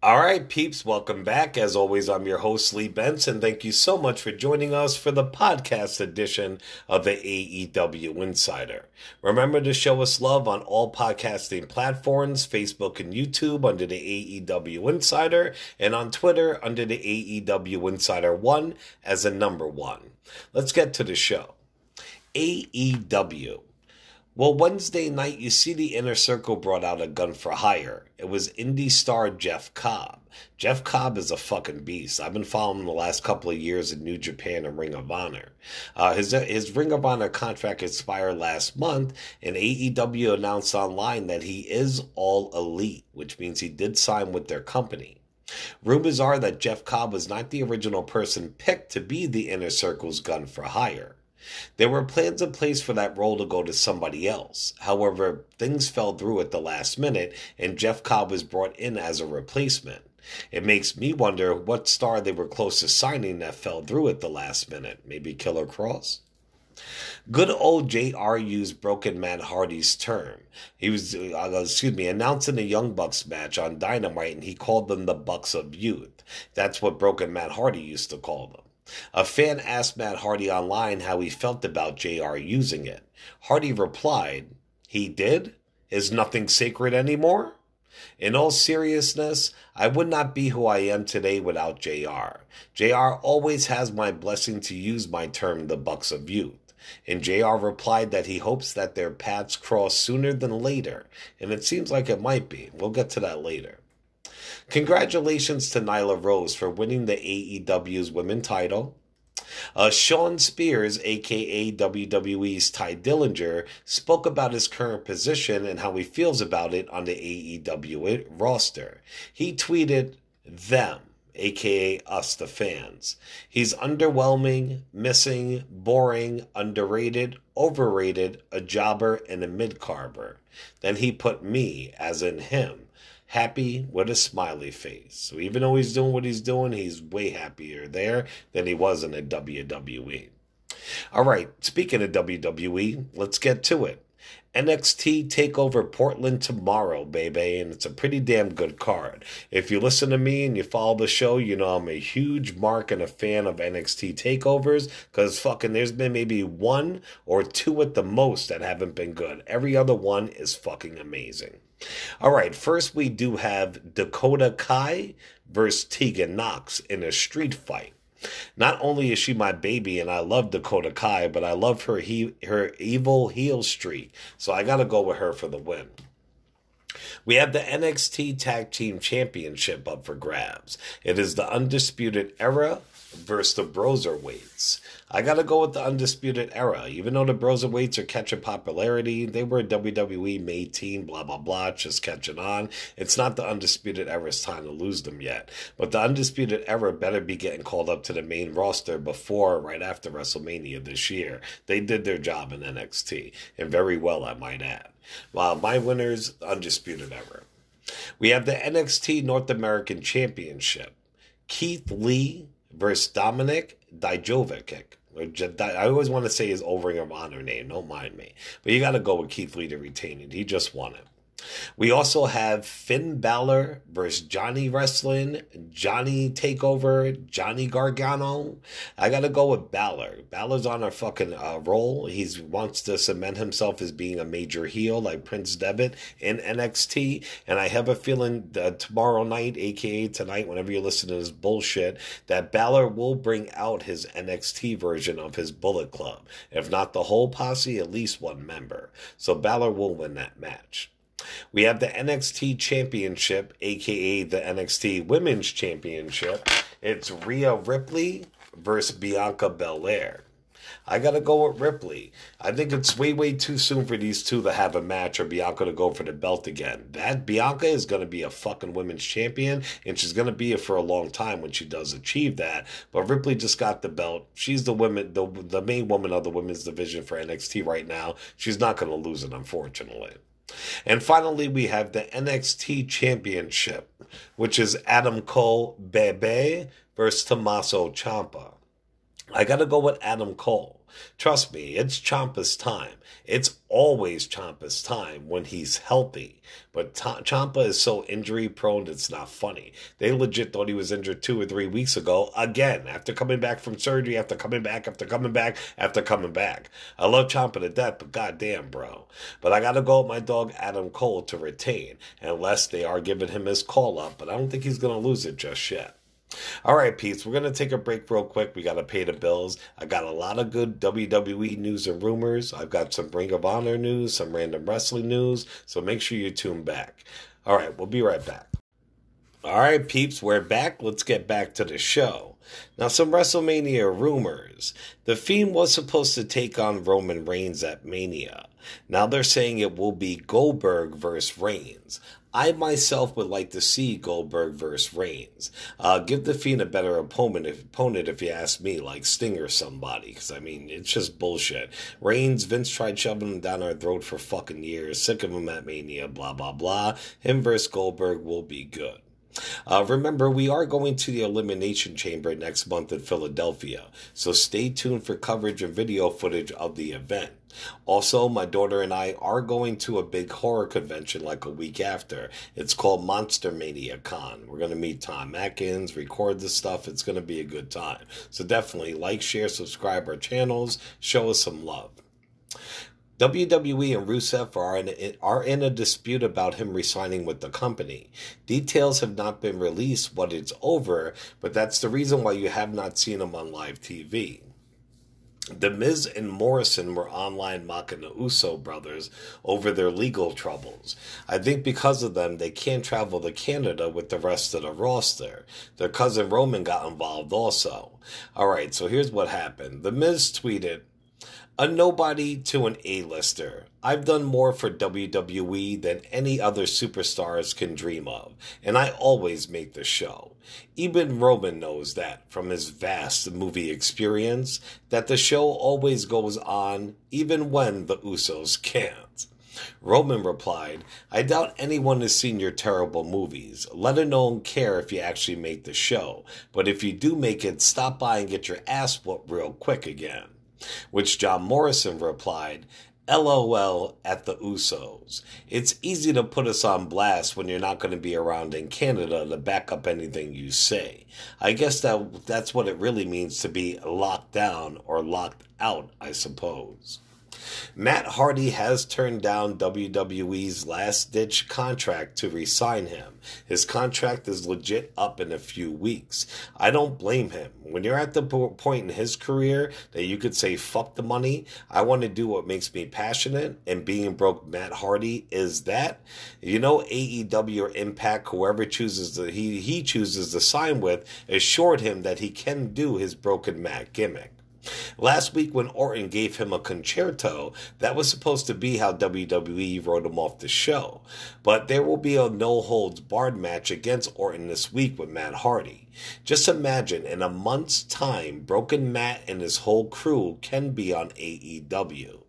All right, peeps, welcome back. As always, I'm your host, Lee Benson. Thank you so much for joining us for the podcast edition of the AEW Insider. Remember to show us love on all podcasting platforms, Facebook and YouTube under the AEW Insider, and on Twitter under the AEW Insider 1 as a number 1. Let's get to the show. AEW. Well, Wednesday night, you see the Inner Circle brought out a gun for hire. It was indie star Jeff Cobb. Jeff Cobb is a fucking beast. I've been following him the last couple of years in New Japan and Ring of Honor. His Ring of Honor contract expired last month, and AEW announced online that he is all elite, which means he did sign with their company. Rumors are that Jeff Cobb was not the original person picked to be the Inner Circle's gun for hire. There were plans in place for that role to go to somebody else. However, things fell through at the last minute, and Jeff Cobb was brought in as a replacement. It makes me wonder what star they were close to signing that fell through at the last minute. Maybe Killer Kross? Good old JR used Broken Matt Hardy's term. He was, announcing a Young Bucks match on Dynamite, and he called them the Bucks of Youth. That's what Broken Matt Hardy used to call them. A fan asked Matt Hardy online how he felt about JR using it. Hardy replied, "He did? Is nothing sacred anymore? In all seriousness, I would not be who I am today without JR. JR always has my blessing to use my term, the Bucks of Youth." And JR replied that he hopes that their paths cross sooner than later. And it seems like it might be. We'll get to that later. Congratulations to Nyla Rose for winning the AEW's women's title. Sean Spears, aka WWE's Ty Dillinger, spoke about his current position and how he feels about it on the AEW roster. He tweeted, "Them, aka us, the fans. He's underwhelming, missing, boring, underrated, overrated, a jobber, and a mid-carver." Then he put me, as in him. Happy with a smiley face. So even though he's doing what he's doing, he's way happier there than he was in the WWE. All right, speaking of WWE, let's get to it. NXT TakeOver Portland tomorrow, baby, and it's a pretty damn good card. If you listen to me and you follow the show, you know I'm a huge mark and a fan of NXT TakeOvers, because fucking there's been maybe one or two at the most that haven't been good. Every other one is fucking amazing. All right, first we do have Dakota Kai versus Tegan Nox in a street fight. Not only is she my baby and I love Dakota Kai, but I love her evil heel streak. So I got to go with her for the win. We have the NXT Tag Team Championship up for grabs. It is the Undisputed Era versus the Broserweights. I got to go with the Undisputed Era. Even though the Broserweights are catching popularity, they were a WWE made team, blah, blah, blah, just catching on. It's not the Undisputed Era's time to lose them yet. But the Undisputed Era better be getting called up to the main roster before or right after WrestleMania this year. They did their job in NXT, and very well, I might add. Well, my winners, Undisputed Era. We have the NXT North American Championship. Keith Lee versus Dominic Dijovic. I always want to say his old Ring of Honor name, don't mind me. But you got to go with Keith Lee to retain it. He just won it. We also have Finn Balor versus Johnny TakeOver, Johnny Gargano. I got to go with Balor. Balor's on a fucking roll. He wants to cement himself as being a major heel like Prince Devitt in NXT. And I have a feeling that tomorrow night, a.k.a. tonight, whenever you listen to this bullshit, that Balor will bring out his NXT version of his Bullet Club. If not the whole posse, at least one member. So Balor will win that match. We have the NXT Championship, aka the NXT Women's Championship. It's Rhea Ripley versus Bianca Belair. I got to go with Ripley. I think it's way too soon for these two to have a match or Bianca to go for the belt again. That Bianca is going to be a fucking women's champion, and she's going to be it for a long time when she does achieve that. But Ripley just got the belt. She's the main woman of the women's division for NXT right now. She's not going to lose it, unfortunately. And finally, we have the NXT Championship, which is Adam Cole, Bebe, versus Tommaso Ciampa. I got to go with Adam Cole. Trust me, it's Ciampa's time. It's always Ciampa's time when he's healthy. But Ciampa is so injury-prone, it's not funny. They legit thought he was injured 2 or 3 weeks ago, again, after coming back from surgery, after coming back. I love Ciampa to death, but goddamn, bro. But I got to go with my dog Adam Cole to retain, unless they are giving him his call-up. But I don't think he's going to lose it just yet. All right, peeps, we're going to take a break real quick. We got to pay the bills. I got a lot of good WWE news and rumors. I've got some Ring of Honor news, some random wrestling news, so make sure you tune back. All right, we'll be right back. All right, peeps, we're back. Let's get back to the show. Now, some WrestleMania rumors. The Fiend was supposed to take on Roman Reigns at Mania. Now they're saying it will be Goldberg versus Reigns. I myself would like to see Goldberg versus Reigns. Give the Fiend a better opponent if you ask me, like Sting or somebody, because, I mean, it's just bullshit. Reigns, Vince tried shoving him down our throat for fucking years, sick of him at Mania, blah, blah, blah. Him versus Goldberg will be good. Remember, we are going to the Elimination Chamber next month in Philadelphia, so stay tuned for coverage and video footage of the event. Also, my daughter and I are going to a big horror convention like a week after. It's called Monster Mania Con. We're going to meet Tom Atkins, record the stuff. It's going to be a good time. So definitely like, share, subscribe our channels, show us some love. WWE and Rusev are in a dispute about him resigning with the company. Details have not been released what it's over, but that's the reason why you have not seen him on live TV. The Miz and Morrison were online mocking the Uso brothers over their legal troubles. I think because of them, they can't travel to Canada with the rest of the roster. Their cousin Roman got involved also. All right, so here's what happened. The Miz tweeted, "A nobody to an A-lister. I've done more for WWE than any other superstars can dream of, and I always make the show. Even Roman knows that, from his vast movie experience, that the show always goes on, even when the Usos can't." Roman replied, "I doubt anyone has seen your terrible movies, let alone care if you actually make the show. But if you do make it, stop by and get your ass whooped real quick again." Which John Morrison replied, "LOL at the Usos. It's easy to put us on blast when you're not going to be around in Canada to back up anything you say. I guess that's what it really means to be locked down or locked out, I suppose." Matt Hardy has turned down WWE's last-ditch contract to re-sign him. His contract is legit up in a few weeks. I don't blame him. When you're at the point in his career that you could say, fuck the money, I want to do what makes me passionate, and being broke Matt Hardy is that. You know, AEW or Impact, whoever chooses he chooses to sign with, assured him that he can do his Broken Matt gimmick. Last week when Orton gave him a concerto, that was supposed to be how WWE wrote him off the show. But there will be a no-holds-barred match against Orton this week with Matt Hardy. Just imagine, in a month's time, Broken Matt and his whole crew can be on AEW.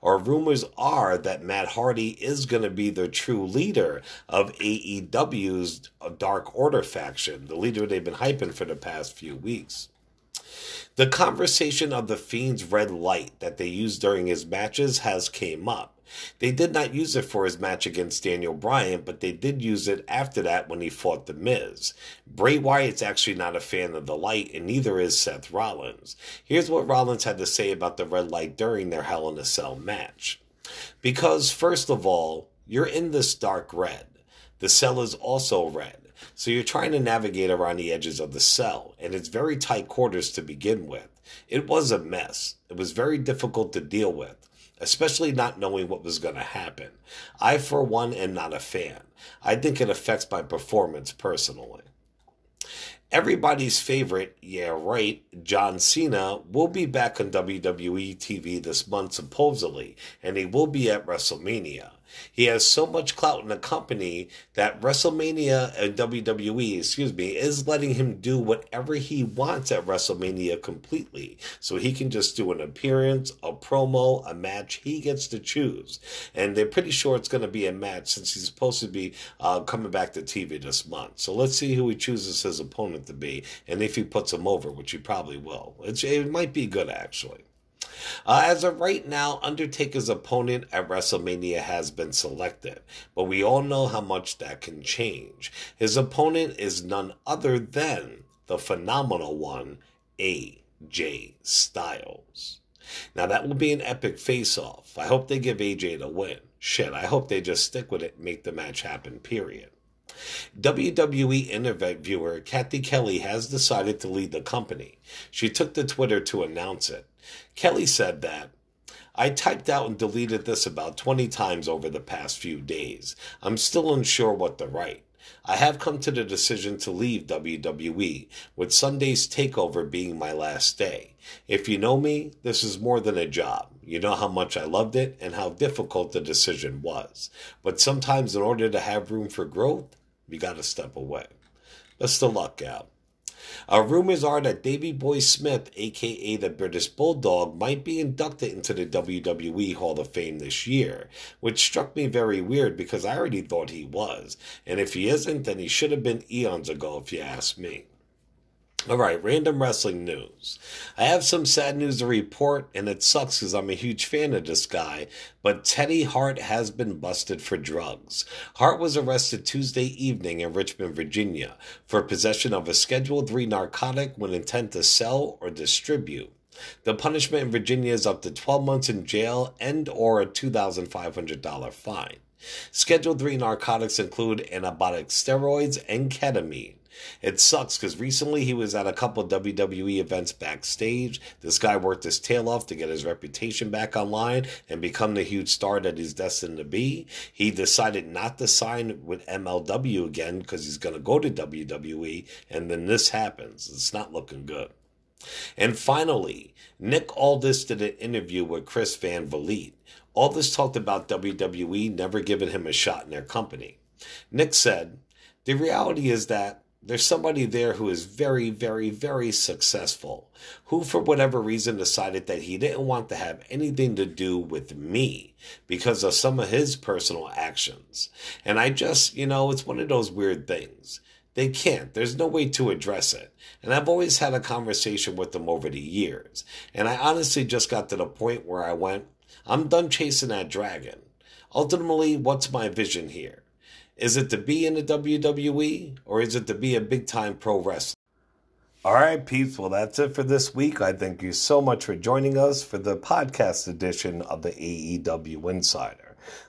Or rumors are that Matt Hardy is going to be the true leader of AEW's Dark Order faction, the leader they've been hyping for the past few weeks. The conversation of the Fiend's red light that they used during his matches has came up. They did not use it for his match against Daniel Bryan, but they did use it after that when he fought The Miz. Bray Wyatt's actually not a fan of the light, and neither is Seth Rollins. Here's what Rollins had to say about the red light during their Hell in a Cell match. "Because, first of all, you're in this dark red. The cell is also red. So you're trying to navigate around the edges of the cell, and it's very tight quarters to begin with. It was a mess. It was very difficult to deal with, especially not knowing what was going to happen. I, for one, am not a fan. I think it affects my performance personally." Everybody's favorite, yeah right, John Cena will be back on WWE TV this month supposedly, and he will be at WrestleMania. He has so much clout in the company that WrestleMania and WWE, is letting him do whatever he wants at WrestleMania completely. So he can just do an appearance, a promo, a match. He gets to choose. And they're pretty sure it's going to be a match since he's supposed to be coming back to TV this month. So let's see who he chooses his opponent to be and if he puts him over, which he probably will. It might be good, actually. As of right now, Undertaker's opponent at WrestleMania has been selected, but we all know how much that can change. His opponent is none other than the phenomenal one, AJ Styles. Now that will be an epic face-off. I hope they give AJ the win. Shit, I hope they just stick with it and make the match happen, period. WWE interviewer Kathy Kelly has decided to leave the company. She took to Twitter to announce it. Kelly said that, "I typed out and deleted this about 20 times over the past few days. I'm still unsure what to write. I have come to the decision to leave WWE, with Sunday's TakeOver being my last day. If you know me, this is more than a job. You know how much I loved it and how difficult the decision was. But sometimes in order to have room for growth, you gotta step away." Best of luck, Al. Rumors are that Davey Boy Smith, a.k.a. the British Bulldog, might be inducted into the WWE Hall of Fame this year, which struck me very weird because I already thought he was. And if he isn't, then he should have been eons ago, if you ask me. Alright, random wrestling news. I have some sad news to report, and it sucks because I'm a huge fan of this guy, but Teddy Hart has been busted for drugs. Hart was arrested Tuesday evening in Richmond, Virginia, for possession of a Schedule III narcotic with intent to sell or distribute. The punishment in Virginia is up to 12 months in jail and or a $2,500 fine. Schedule III narcotics include anabolic steroids and ketamine. It sucks because recently he was at a couple WWE events backstage. This guy worked his tail off to get his reputation back online and become the huge star that he's destined to be. He decided not to sign with MLW again because he's going to go to WWE, and then this happens. It's not looking good. And finally, Nick Aldis did an interview with Chris Van Vliet. Aldis talked about WWE never giving him a shot in their company. Nick said, "The reality is that there's somebody there who is very, very, very successful, who for whatever reason decided that he didn't want to have anything to do with me because of some of his personal actions. And I just, it's one of those weird things. They can't. There's no way to address it. And I've always had a conversation with them over the years. And I honestly just got to the point where I went, I'm done chasing that dragon. Ultimately, what's my vision here? Is it to be in the WWE, or is it to be a big-time pro wrestler?" All right, peeps. Well, that's it for this week. I thank you so much for joining us for the podcast edition of the AEW Insider.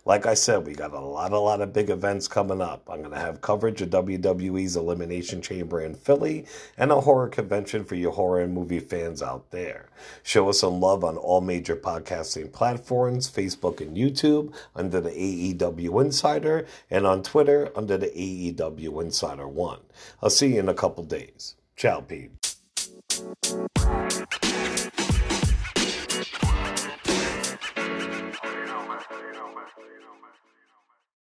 Like I said, we got a lot of big events coming up. I'm going to have coverage of WWE's Elimination Chamber in Philly and a horror convention for your horror and movie fans out there. Show us some love on all major podcasting platforms, Facebook and YouTube, under the AEW Insider, and on Twitter, under the AEW Insider 1. I'll see you in a couple days. Ciao, peeps.